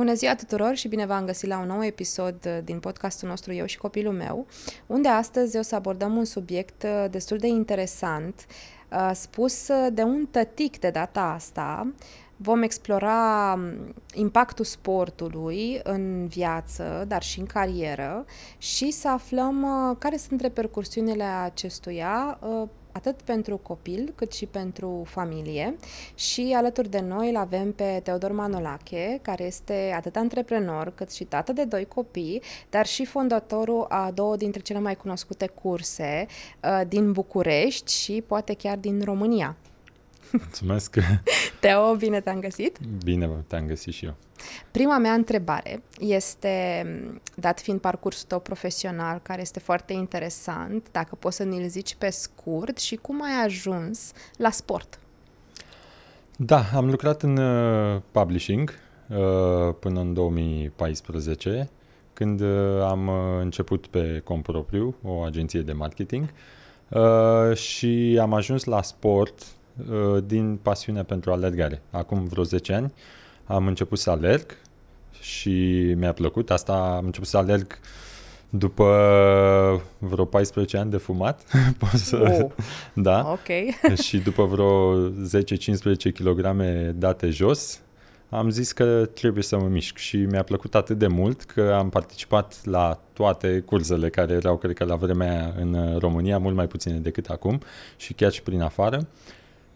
Bună ziua tuturor și bine v-am găsit la un nou episod din podcastul nostru Eu și copilul meu, unde astăzi o să abordăm un subiect destul de interesant, spus de un tătic de data asta. Vom explora impactul sportului în viață, dar și în carieră și să aflăm care sunt repercursiunile acestuia atât pentru copil, cât și pentru familie. Și alături de noi îl avem pe Teodor Manolache, care este atât antreprenor, cât și tată de doi copii, dar și fondatorul a două dintre cele mai cunoscute curse din București și poate chiar din România. Mulțumesc! Teo, bine te-am găsit! Bine te-am găsit și eu! Prima mea întrebare este, dat fiind parcursul tău profesional, care este foarte interesant, dacă poți să ne-l zici pe scurt și cum ai ajuns la sport? Da, am lucrat în publishing până în 2014, când am început pe cont propriu, o agenție de marketing, și am ajuns la sport din pasiunea pentru alergare. Acum vreo 10 ani am început să alerg și mi-a plăcut. Asta am început să alerg după vreo 14 ani de fumat. Wow. Da. Okay. Și după vreo 10-15 kg date jos, am zis că trebuie să mă mișc și mi-a plăcut atât de mult că am participat la toate cursele care erau, cred că la vremea aia în România, mult mai puține decât acum și chiar și prin afară.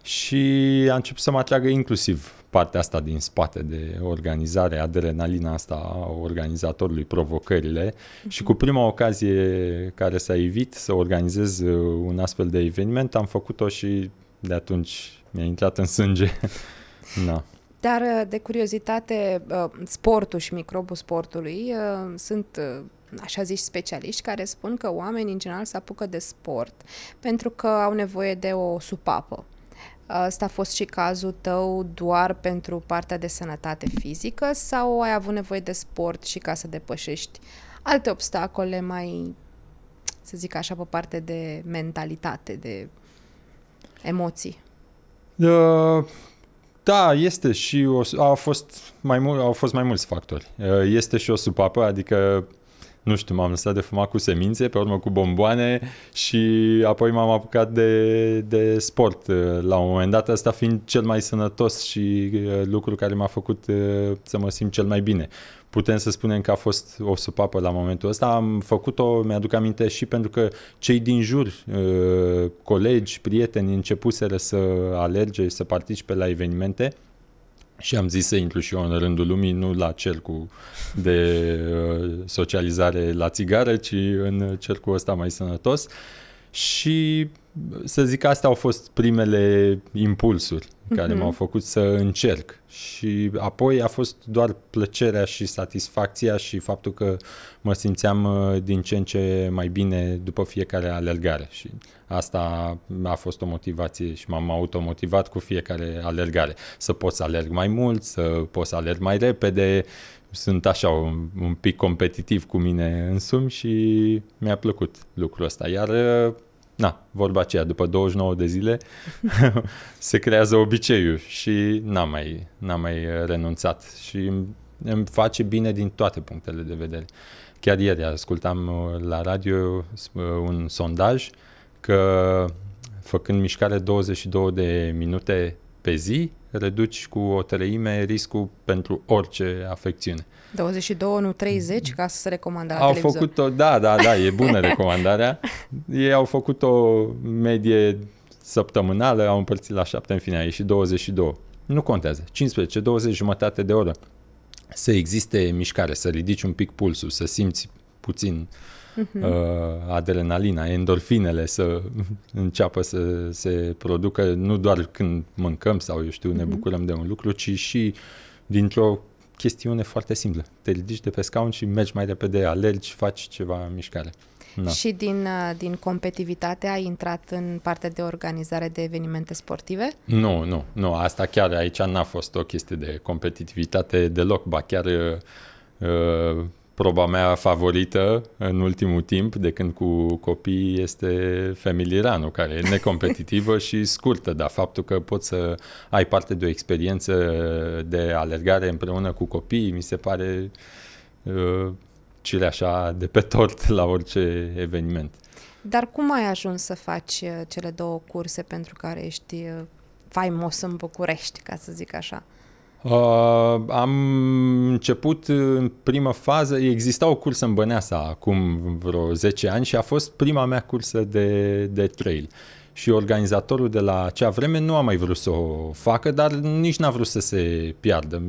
Și a început să mă atragă inclusiv partea asta din spate de organizare, adrenalina asta a organizatorului, provocările. Și cu prima ocazie care s-a ivit să organizez un astfel de eveniment, am făcut-o și de atunci mi-a intrat în sânge. Da. Dar de curiozitate, sportul și microbul sportului sunt, așa zici, specialiști care spun că oamenii în general se apucă de sport pentru că au nevoie de o supapă. Asta a fost și cazul tău doar pentru partea de sănătate fizică sau ai avut nevoie de sport și ca să depășești alte obstacole mai, să zic așa, pe parte de mentalitate, de emoții? Da, este și au fost mai mulți factori. Este și o supapă, adică nu știu, m-am lăsat de fumat cu semințe, pe urmă cu bomboane și apoi m-am apucat de sport la un moment dat, asta fiind cel mai sănătos și lucru care m-a făcut să mă simt cel mai bine. Putem să spunem că a fost o supapă la momentul ăsta. Am făcut-o, mi-aduc aminte, și pentru că cei din jur, colegi, prieteni, începuseră să alerge, să participe la evenimente. Și am zis să intru și eu în rândul lumii, nu la cercul de socializare la țigară, ci în cercul ăsta mai sănătos. Și să zic că astea au fost primele impulsuri care m-au făcut să încerc. Și apoi a fost doar plăcerea și satisfacția și faptul că mă simțeam din ce în ce mai bine după fiecare alergare. Și asta a fost o motivație și m-am automotivat cu fiecare alergare. Să pot să alerg mai mult, să pot să alerg mai repede. Sunt așa un pic competitiv cu mine însumi și mi-a plăcut lucrul ăsta. Iar vorba aceea, după 29 de zile se creează obiceiul și n-am mai renunțat și îmi face bine din toate punctele de vedere. Chiar ieri ascultam la radio un sondaj că făcând mișcare 22 de minute pe zi, reduci cu o treime riscul pentru orice afecțiune. 22, nu 30, ca să se recomandă la televizor. Da, e bună recomandarea. Ei au făcut o medie săptămânală, au împărțit la 7 în final, e și 22. Nu contează, 15, 20, jumătate de oră. Să existe mișcare, să ridici un pic pulsul, să simți puțin adrenalina, endorfinele să înceapă să se producă, nu doar când mâncăm sau, eu știu, ne bucurăm de un lucru, ci și dintr-o chestiune foarte simplă. Te ridici de pe scaun și mergi mai repede, alergi, faci ceva mișcare. Da. Și din competitivitate ai intrat în partea de organizare de evenimente sportive? Nu. Asta chiar aici n-a fost o chestie de competitivitate deloc, ba chiar proba mea favorită în ultimul timp, de când cu copii, este Family Run-ul, care e necompetitivă și scurtă, dar faptul că poți să ai parte de o experiență de alergare împreună cu copiii, mi se pare cireașa de pe tort la orice eveniment. Dar cum ai ajuns să faci cele două curse pentru care ești faimos în București, ca să zic așa? Am început în prima fază, exista o cursă în Băneasa acum vreo 10 ani și a fost prima mea cursă de trail. Și organizatorul de la acea vreme nu a mai vrut să o facă, dar nici n-a vrut să se piardă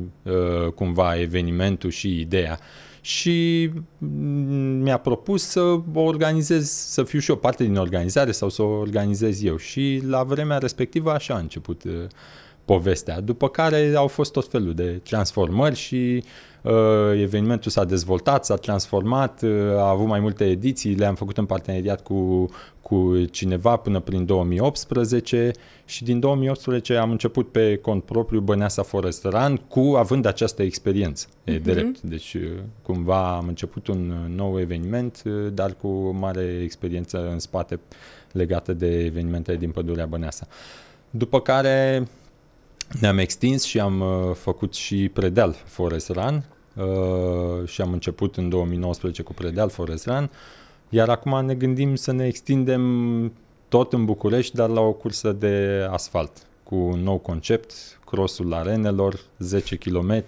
cumva evenimentul și ideea. Și mi-a propus să o organizez, să fiu și eu parte din organizare sau să o organizez eu. Și la vremea respectivă așa a început povestea, după care au fost tot felul de transformări și evenimentul s-a dezvoltat, s-a transformat, a avut mai multe ediții, le-am făcut în parteneriat cu cineva până prin 2018 și din 2018 am început pe cont propriu Băneasa Forest Run, având această experiență. E drept. Deci cumva am început un nou eveniment, dar cu o mare experiență în spate legată de evenimentele din pădurea Băneasa. După care ne-am extins și am făcut și Predeal Forest Run și am început în 2019 cu Predeal Forest Run, iar acum ne gândim să ne extindem tot în București, dar la o cursă de asfalt, cu un nou concept, crossul arenelor, 10 km,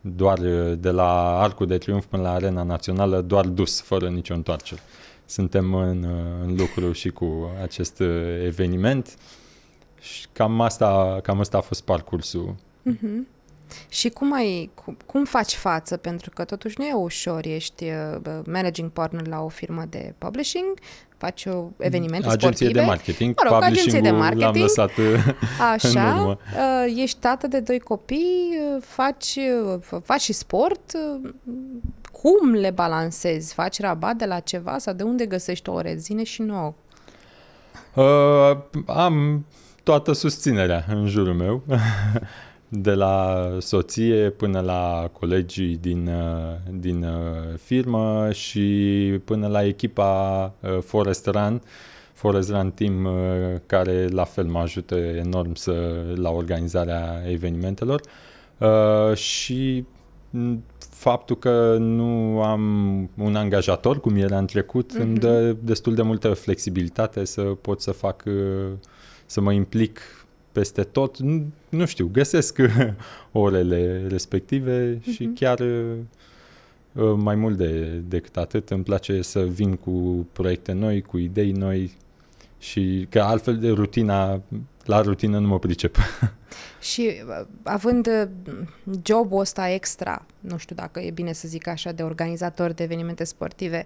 doar de la Arcul de Triunf până la Arena Națională, doar dus, fără nicio întoarcere. Suntem în lucru și cu acest eveniment. Și cam asta a fost parcursul. Și cum faci față? Pentru că totuși nu e ușor, ești managing partner la o firmă de publishing, faci evenimente agenție sportive. De marketing, mă rog, agenție de marketing, l-am lăsat așa, în urmă. Ești tată de 2 copii, faci și sport. Cum le balansezi? Faci rabat de la ceva sau de unde găsești o rezine și nouă? Am toată susținerea în jurul meu, de la soție până la colegii din firmă și până la echipa Forest Run Team, care la fel mă ajută enorm la organizarea evenimentelor și faptul că nu am un angajator, cum era în trecut, îmi dă destul de multă flexibilitate să pot să fac, să mă implic peste tot. Nu știu, găsesc orele respective și chiar mai mult decât atât îmi place să vin cu proiecte noi, cu idei noi și că altfel de la rutină nu mă pricep. Și având jobul ăsta extra, nu știu dacă e bine să zic așa, de organizator de evenimente sportive,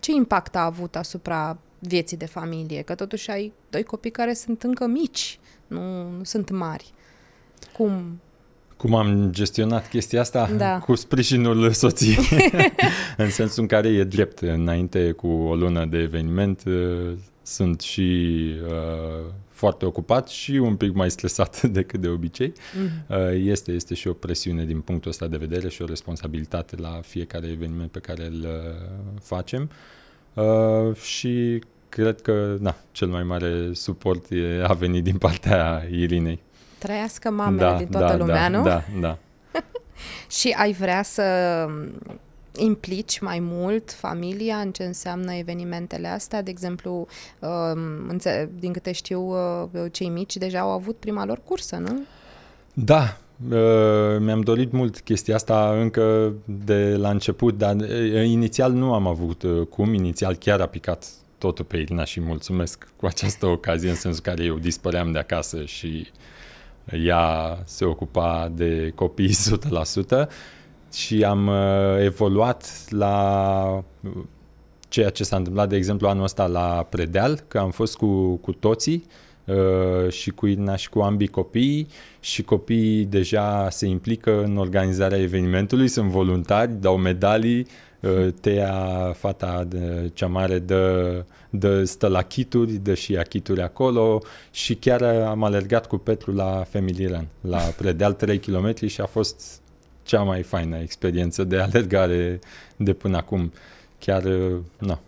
ce impact a avut asupra vieții de familie? Că totuși ai 2 copii care sunt încă mici, nu sunt mari. Cum am gestionat chestia asta? Da. Cu sprijinul soției. În sensul în care e drept. Înainte, cu o lună de eveniment, sunt și foarte ocupat și un pic mai stresat decât de obicei. Este și o presiune din punctul ăsta de vedere și o responsabilitate la fiecare eveniment pe care îl facem. Și cred că cel mai mare suport a venit din partea Irinei. Trăiască mamele din toată lumea, nu? Da. Și ai vrea să implici mai mult familia în ce înseamnă evenimentele astea? De exemplu, din câte știu, cei mici deja au avut prima lor cursă, nu? Da, mi-am dorit mult chestia asta încă de la început, dar inițial nu am avut cum. Inițial chiar a picat totul pe Irina și mulțumesc cu această ocazie, în sensul care eu dispăream de acasă și ea se ocupa de copii 100%. Și am evoluat la ceea ce s-a întâmplat, de exemplu, anul ăsta la Predeal, că am fost cu toții și cu Irina și cu ambii copiii și copiii deja se implică în organizarea evenimentului, sunt voluntari, dau medalii, Tea, fata cea mare, stă la chituri, dă și ea chituri acolo și chiar am alergat cu Petru la Family Run, la Predeal 3 km și a fost cea mai faină experiență de alergare de până acum. Chiar, na.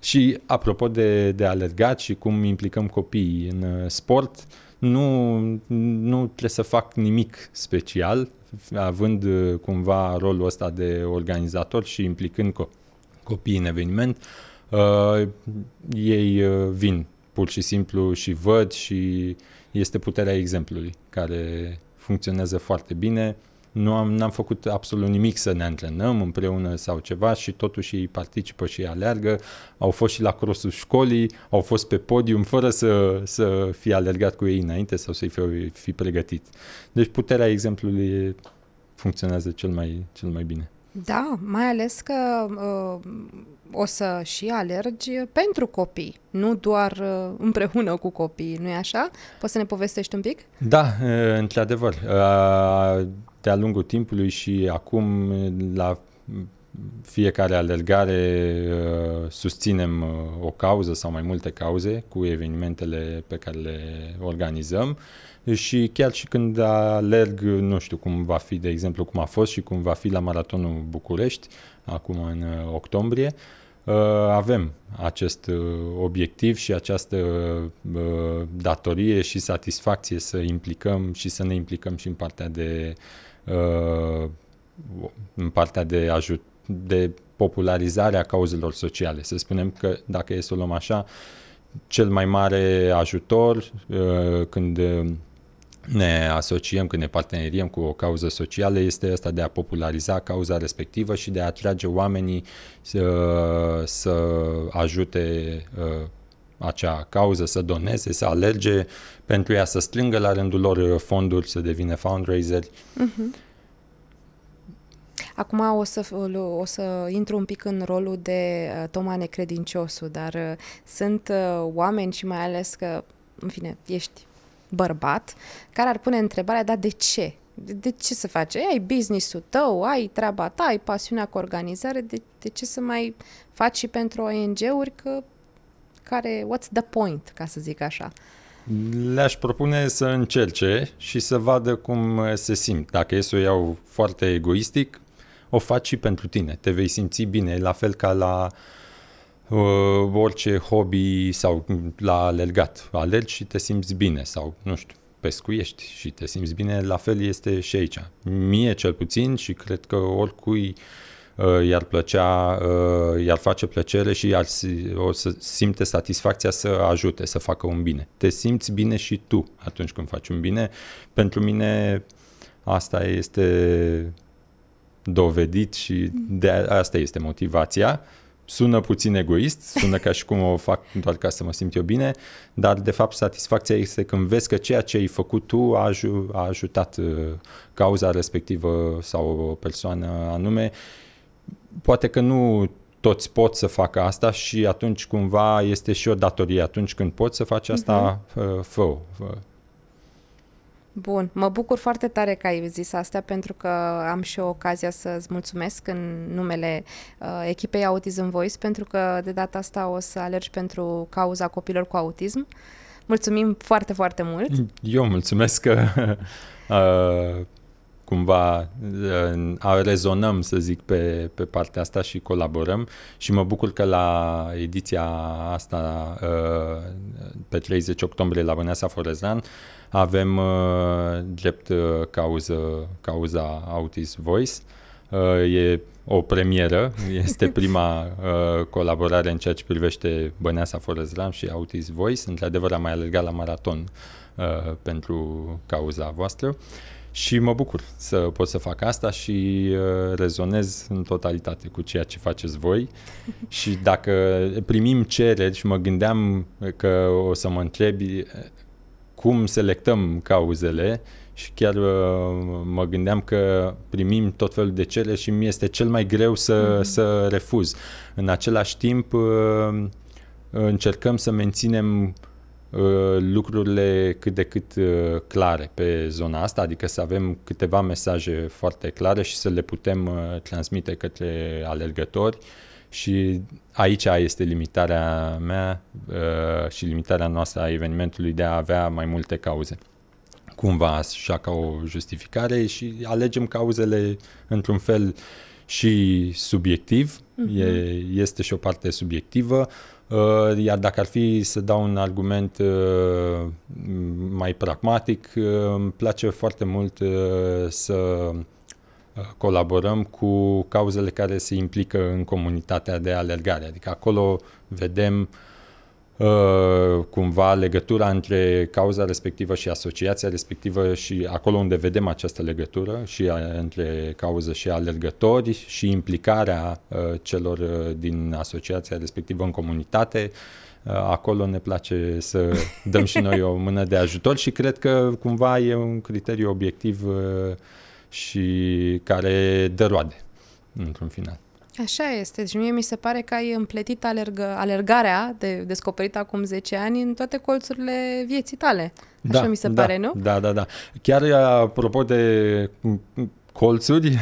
Și apropo de alergat și cum implicăm copiii în sport, nu trebuie să fac nimic special, având cumva rolul ăsta de organizator și implicând copiii în eveniment, ei vin pur și simplu și văd, și este puterea exemplului care funcționează foarte bine. N-am făcut absolut nimic să ne antrenăm împreună sau ceva și totuși ei participă și alergă. Au fost și la crossul școlii, au fost pe podium fără să fie alergat cu ei înainte sau să-i fi pregătit. Deci puterea exemplului funcționează cel mai bine. Da, mai ales că o să și alergi pentru copii, nu doar împreună cu copiii, nu-i așa? Poți să ne povestești un pic? Da, într-adevăr. De-a lungul timpului și acum la fiecare alergare susținem o cauză sau mai multe cauze cu evenimentele pe care le organizăm și chiar și când alerg, nu știu cum va fi, de exemplu, cum a fost și cum va fi la Maratonul București, acum în octombrie, avem acest obiectiv și această datorie și satisfacție să implicăm și să ne implicăm și în partea de popularizarea cauzelor sociale. Să spunem că, dacă e să o luăm așa, cel mai mare ajutor când ne asociem, când ne parteneriem cu o cauză socială, este asta de a populariza cauza respectivă și de a atrage oamenii să ajute acea cauză, să doneze, să alerge pentru ea, să strângă la rândul lor fonduri, să devină fundraiseri. Uh-huh. Acum o să intru un pic în rolul de Toma Necredinciosul, dar sunt oameni și mai ales că, în fine, ești bărbat, care ar pune întrebarea, dar de ce? De ce să faci? Ai business-ul tău, ai treaba ta, ai pasiunea cu organizare, de ce să mai faci și pentru ONG-uri care, what's the point, ca să zic așa? Le-aș propune să încerce și să vadă cum se simt. Dacă e să o iau foarte egoistic, o faci și pentru tine. Te vei simți bine, la fel ca la orice hobby sau la alergat. Alergi și te simți bine sau, nu știu, pescuiești și te simți bine. La fel este și aici. Mie cel puțin și cred că oricui i-ar plăcea, i-ar face plăcere și o să simte satisfacția să ajute, să facă un bine. Te simți bine și tu atunci când faci un bine. Pentru mine asta este dovedit și asta este motivația. Sună puțin egoist, sună ca și cum o fac doar ca să mă simt eu bine, dar de fapt satisfacția este când vezi că ceea ce ai făcut tu a ajutat cauza respectivă sau o persoană anume. Poate că nu toți pot să facă asta și atunci cumva este și o datorie. Atunci când poți să faci asta, fă-o. Bun, mă bucur foarte tare că ai zis asta, pentru că am și eu ocazia să-ți mulțumesc în numele echipei Autism Voice, pentru că de data asta o să alergi pentru cauza copilor cu autism. Mulțumim foarte, foarte mult! Eu mulțumesc că... cumva rezonăm, să zic, pe partea asta și colaborăm și mă bucur că la ediția asta pe 30 octombrie la Băneasa Forest Run avem drept cauza Autism Voice. E o premieră, este prima colaborare în ceea ce privește Băneasa Forest Run și Autism Voice. Într-adevăr am mai alergat la maraton pentru cauza voastră. Și mă bucur să pot să fac asta și rezonez în totalitate cu ceea ce faceți voi. Și dacă primim cereri, și mă gândeam că o să mă întrebi cum selectăm cauzele, și chiar mă gândeam că primim tot felul de cereri și mi este cel mai greu să refuz. În același timp încercăm să menținem lucrurile cât de cât clare pe zona asta, adică să avem câteva mesaje foarte clare și să le putem transmite către alergători și aici este limitarea mea și limitarea noastră a evenimentului de a avea mai multe cauze. cumva așa ca o justificare și alegem cauzele într-un fel și subiectiv, este și o parte subiectivă, iar dacă ar fi să dau un argument mai pragmatic, îmi place foarte mult să colaborăm cu cauzele care se implică în comunitatea de alergare, adică acolo vedem cumva legătura între cauza respectivă și asociația respectivă și acolo unde vedem această legătură și între cauză și alergători și implicarea celor din asociația respectivă în comunitate, acolo ne place să dăm și noi o mână de ajutor și cred că cumva e un criteriu obiectiv și care dă roade într-un final. Așa este. Și mie mi se pare că ai împletit alergarea de descoperit acum 10 ani în toate colțurile vieții tale. Așa da, mi se pare, nu? Da. Chiar apropo de colțuri,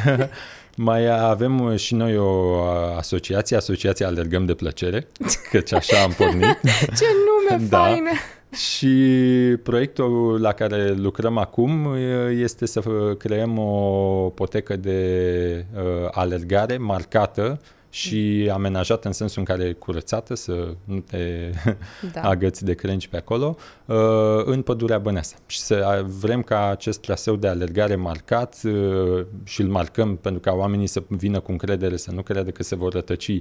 mai avem și noi o asociație, Asociația Alergăm de Plăcere, căci așa am pornit. Ce nume faină! Și proiectul la care lucrăm acum este să creăm o potecă de alergare marcată și amenajată în sensul în care e curățată, să nu te agăți de crengi pe acolo, în pădurea Băneasa. Și să vrem ca acest traseu de alergare marcat, și îl marcăm pentru ca oamenii să vină cu încredere, să nu creadă că se vor rătăci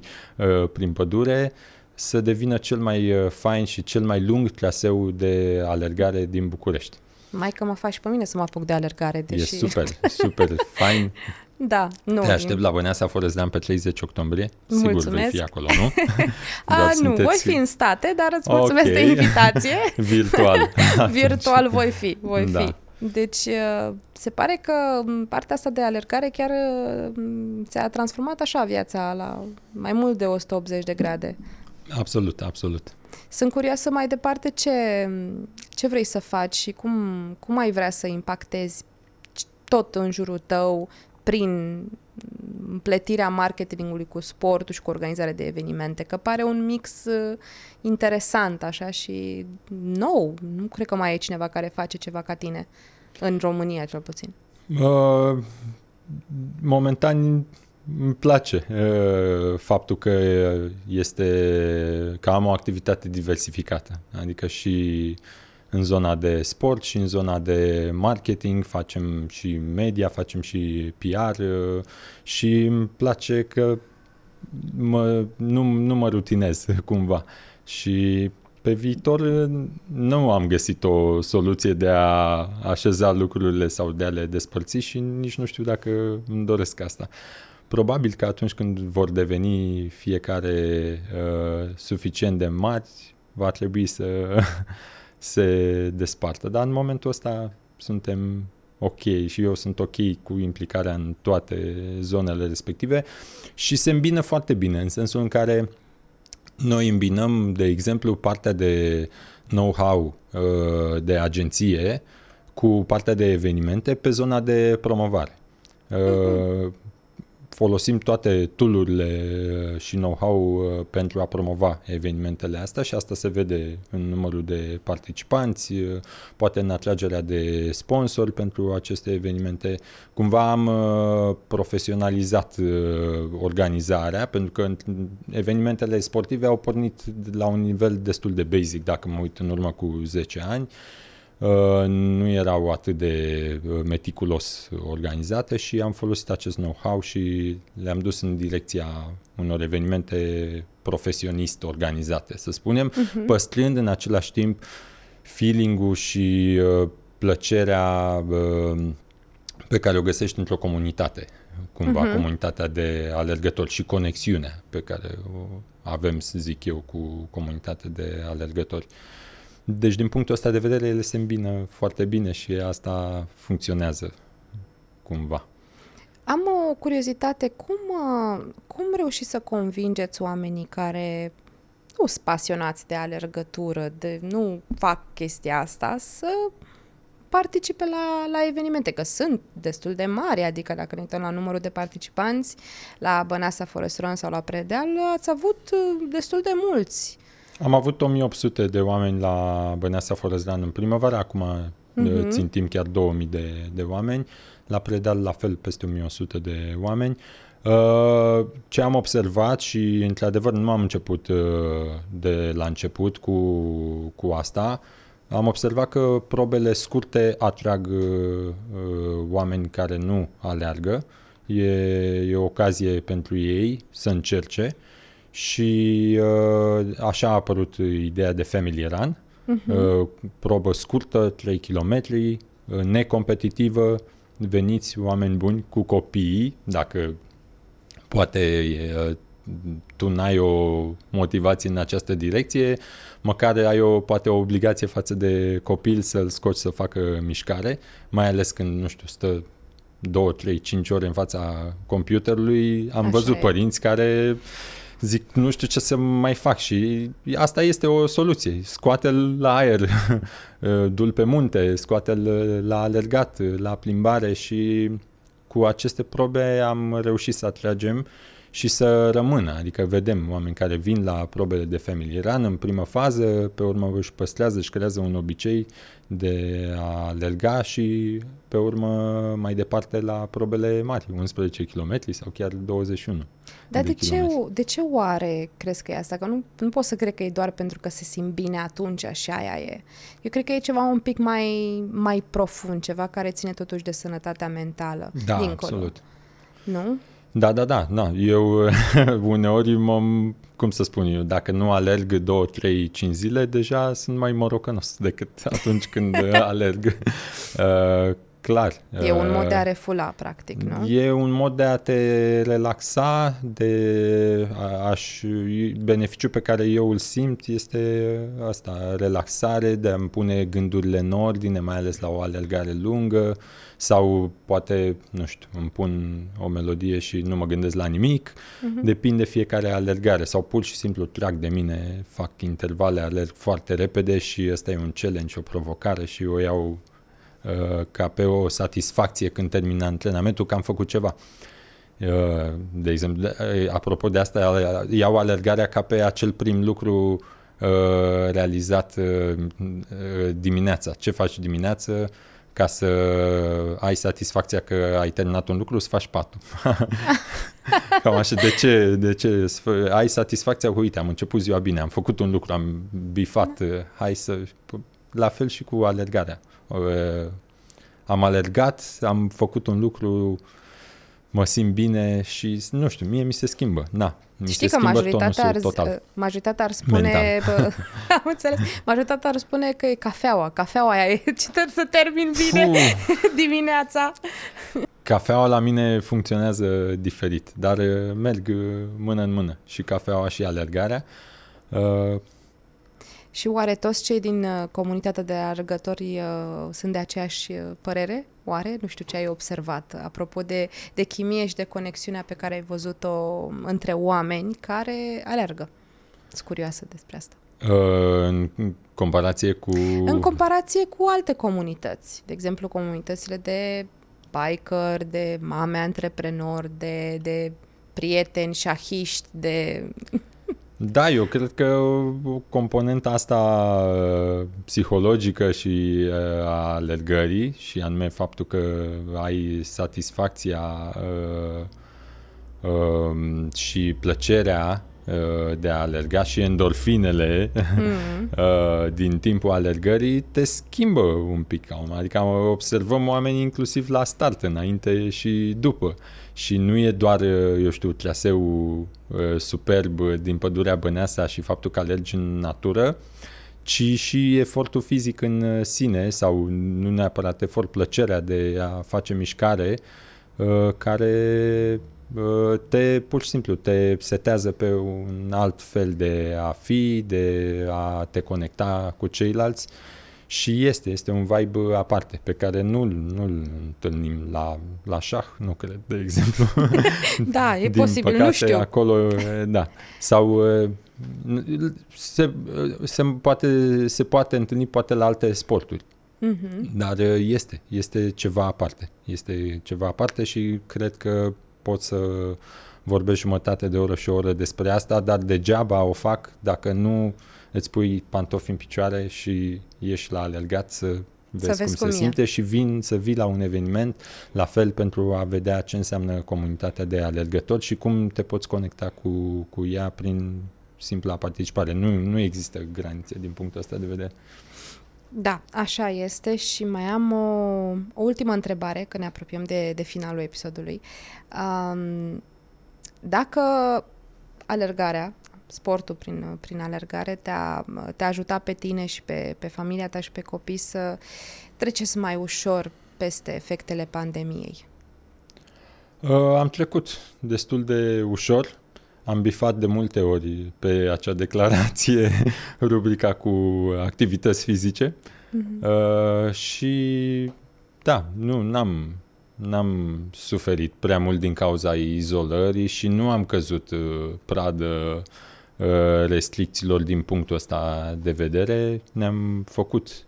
prin pădure, să devină cel mai fain și cel mai lung traseu de alergare din București. Mai că mă faci pe mine să mă apuc de alergare. Deși... E super fain. Da, nu. Te aștept la Băneasa Forest Run pe 30 octombrie. Mulțumesc. Sigur vei fi acolo, nu? Nu, voi fi în state, dar îți mulțumesc de invitație. Virtual. Virtual voi fi. Deci, se pare că partea asta de alergare chiar ți-a transformat așa viața la mai mult de 180 de grade. Absolut. Sunt curioasă mai departe ce vrei să faci și cum ai vrea să impactezi tot în jurul tău prin împletirea marketingului cu sportul și cu organizarea de evenimente, că pare un mix interesant așa și nou. Nu cred că mai e cineva care face ceva ca tine, în România cel puțin. Momentan... Îmi place faptul că am o activitate diversificată, adică și în zona de sport și în zona de marketing facem și media, facem și PR și îmi place că nu mă rutinez cumva și pe viitor nu am găsit o soluție de a așeza lucrurile sau de a le despărți și nici nu știu dacă îmi doresc asta. Probabil că atunci când vor deveni fiecare suficient de mari, va trebui să se despartă. Dar în momentul ăsta suntem ok și eu sunt ok cu implicarea în toate zonele respective și se îmbină foarte bine, în sensul în care noi îmbinăm, de exemplu, partea de know-how de agenție cu partea de evenimente pe zona de promovare. Folosim toate tool-urile și know-how pentru a promova evenimentele astea și asta se vede în numărul de participanți, poate în atragerea de sponsori pentru aceste evenimente. Cumva am profesionalizat organizarea, pentru că evenimentele sportive au pornit la un nivel destul de basic, dacă mă uit în urmă cu 10 ani. Nu erau atât de meticulos organizate și am folosit acest know-how și le-am dus în direcția unor evenimente profesionist organizate, să spunem, păstrând în același timp feeling-ul și plăcerea pe care o găsești într-o comunitate, cumva comunitatea de alergători și conexiunea pe care o avem, să zic eu, cu comunitatea de alergători. Deci, din punctul ăsta de vedere, ele se îmbină foarte bine și asta funcționează cumva. Am o curiozitate. Cum reușiți să convingeți oamenii care nu sunt pasionați de alergătură, nu fac chestia asta, să participe la evenimente? Că sunt destul de mari, adică dacă ne uităm la numărul de participanți, la Băneasa Forest Run sau la Predeal, ați avut destul de mulți. Am avut 1800 de oameni la Băneasa Forest Run în primăvară, acum țintim chiar 2000 de oameni, la Predeal la fel peste 1100 de oameni. Ce am observat și, într-adevăr, nu am început de la început cu asta, am observat că probele scurte atrag oameni care nu aleargă. E ocazie pentru ei să încerce și așa a apărut ideea de Family Run, probă scurtă, 3 km, necompetitivă, veniți oameni buni cu copiii, dacă poate tu n-ai o motivație în această direcție, măcar ai poate o obligație față de copil să-l scoți să facă mișcare, mai ales când, nu știu, stă 2, 3, 5 ore în fața computerului. Am văzut părinți care zic, nu știu ce să mai fac, și asta este o soluție. Scoate-l la aer, du-l pe munte, scoate-l la alergat, la plimbare, și cu aceste probe am reușit să atragem și să rămână. Adică vedem oameni care vin la probele de Family Run în primă fază, pe urmă își păstrează, își creează un obicei de a alerga și pe urmă mai departe la probele mari, 11 km sau chiar 21. Dar de ce oare crezi că e asta? Că nu pot să cred că e doar pentru că se simt bine atunci și aia e. Eu cred că e ceva un pic mai profund, ceva care ține totuși de sănătatea mentală. Da, dincolo. Absolut. Nu? Da. Eu uneori, cum să spun eu, dacă nu alerg 2, 3, 5 zile, deja sunt mai morocănos decât atunci când alerg. Clar. E un mod de a refula, practic, nu? E un mod de a te relaxa, beneficiul pe care eu îl simt este asta, relaxare, de a-mi pune gândurile în ordine, mai ales la o alergare lungă, sau poate, nu știu, îmi pun o melodie și nu mă gândesc la nimic, depinde fiecare alergare, sau pur și simplu trag de mine, fac intervale, alerg foarte repede și ăsta e un challenge, o provocare, și o iau ca pe o satisfacție când termin antrenamentul că am făcut ceva. De exemplu, apropo de asta, iau alergarea ca pe acel prim lucru realizat dimineața. Ce faci dimineață ca să ai satisfacția că ai terminat un lucru? Să faci patul. Cam așa. De ce? Ai satisfacția că, uite, am început ziua bine, am făcut un lucru, am bifat. Hai să... La fel și cu alergarea. Am alergat, am făcut un lucru, mă simt bine și, nu știu, mie mi se schimbă. Știi că majoritatea ar spune... Am înțeles. Majoritatea ar spune că e cafeaua. Cafeaua aia e să termin bine dimineața. Cafeaua la mine funcționează diferit, dar merg mână în mână. Și cafeaua și alergarea. Și oare toți cei din comunitatea de alergători sunt de aceeași părere? Oare? Nu știu ce ai observat. Apropo de chimie și de conexiunea pe care ai văzut-o între oameni care alergă. Sunt curioasă despre asta. În comparație cu alte comunități. De exemplu, comunitățile de biker, de mame antreprenori, de prieteni șahiști, de... Da, eu cred că componenta asta psihologică și a alergării, și anume faptul că ai satisfacția și plăcerea de a alerga și endorfinele din timpul alergării te schimbă un pic. Adică observăm oameni inclusiv la start, înainte și după. Și nu e doar, eu știu, traseul superb din pădurea Băneasa și faptul că alergi în natură, ci și efortul fizic în sine, sau nu neapărat efort, plăcerea de a face mișcare, care pur și simplu te setează pe un alt fel de a fi, de a te conecta cu ceilalți, și este un vibe aparte pe care nu-l întâlnim la șah, nu cred, de exemplu. Da, e posibil, păcate, nu știu. Acolo, da. Sau se poate întâlni poate la alte sporturi. Dar este ceva aparte. Este ceva aparte și cred că pot să vorbesc jumătate de oră și o oră despre asta, dar degeaba o fac dacă nu îți pui pantofi în picioare și ieși la alergat să vezi cum se simte și să vii la un eveniment, la fel, pentru a vedea ce înseamnă comunitatea de alergători și cum te poți conecta cu ea prin simpla participare. Nu există granițe din punctul ăsta de vedere. Da, așa este. Și mai am o ultimă întrebare, că ne apropiem de finalul episodului. Dacă alergarea, sportul prin alergare te-a ajutat pe tine și pe familia ta și pe copii să treceți mai ușor peste efectele pandemiei? Am trecut destul de ușor. Am bifat de multe ori pe acea declarație rubrica cu activități fizice. Și da, n-am suferit prea mult din cauza izolării și nu am căzut pradă restricțiilor din punctul ăsta de vedere. Ne-am făcut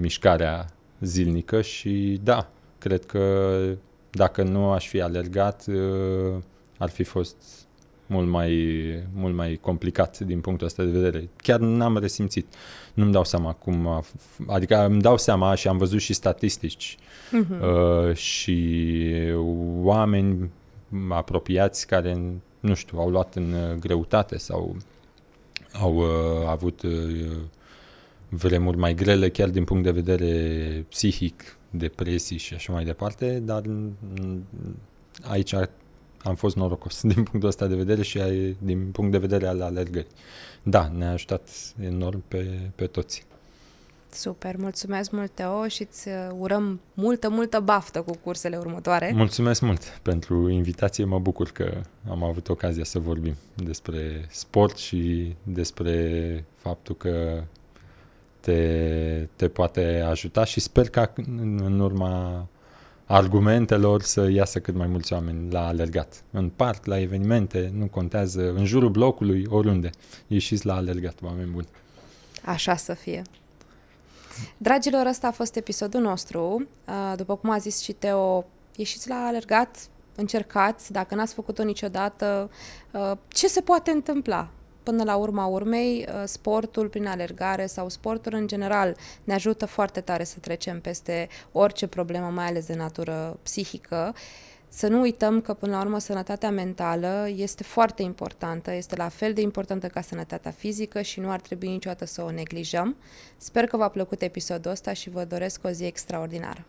mișcarea zilnică și da, cred că dacă nu aș fi alergat, ar fi fost mult mai complicat din punctul ăsta de vedere. Chiar n-am resimțit. Nu-mi dau seama cum... Adică îmi dau seama și am văzut și statistici și oameni apropiați care, nu știu, au luat în greutate sau au avut vremuri mai grele chiar din punct de vedere psihic, depresii și așa mai departe, dar aici am fost norocos din punctul ăsta de vedere și din punct de vedere al alergării. Da, ne-a ajutat enorm pe toți. Super, mulțumesc mult, Teo, și îți urăm multă baftă cu cursele următoare. Mulțumesc mult pentru invitație, mă bucur că am avut ocazia să vorbim despre sport și despre faptul că te poate ajuta și sper că în urma argumentelor să iasă cât mai mulți oameni la alergat. În parc, la evenimente, nu contează, în jurul blocului, oriunde. Ieșiți la alergat, oameni buni. Așa să fie. Dragilor, ăsta a fost episodul nostru. După cum a zis și Teo, ieșiți la alergat, încercați, dacă n-ați făcut-o niciodată, ce se poate întâmpla? Până la urma urmei, sportul prin alergare sau sportul în general ne ajută foarte tare să trecem peste orice problemă, mai ales de natură psihică. Să nu uităm că, până la urmă, sănătatea mentală este foarte importantă, este la fel de importantă ca sănătatea fizică și nu ar trebui niciodată să o neglijăm. Sper că v-a plăcut episodul ăsta și vă doresc o zi extraordinară!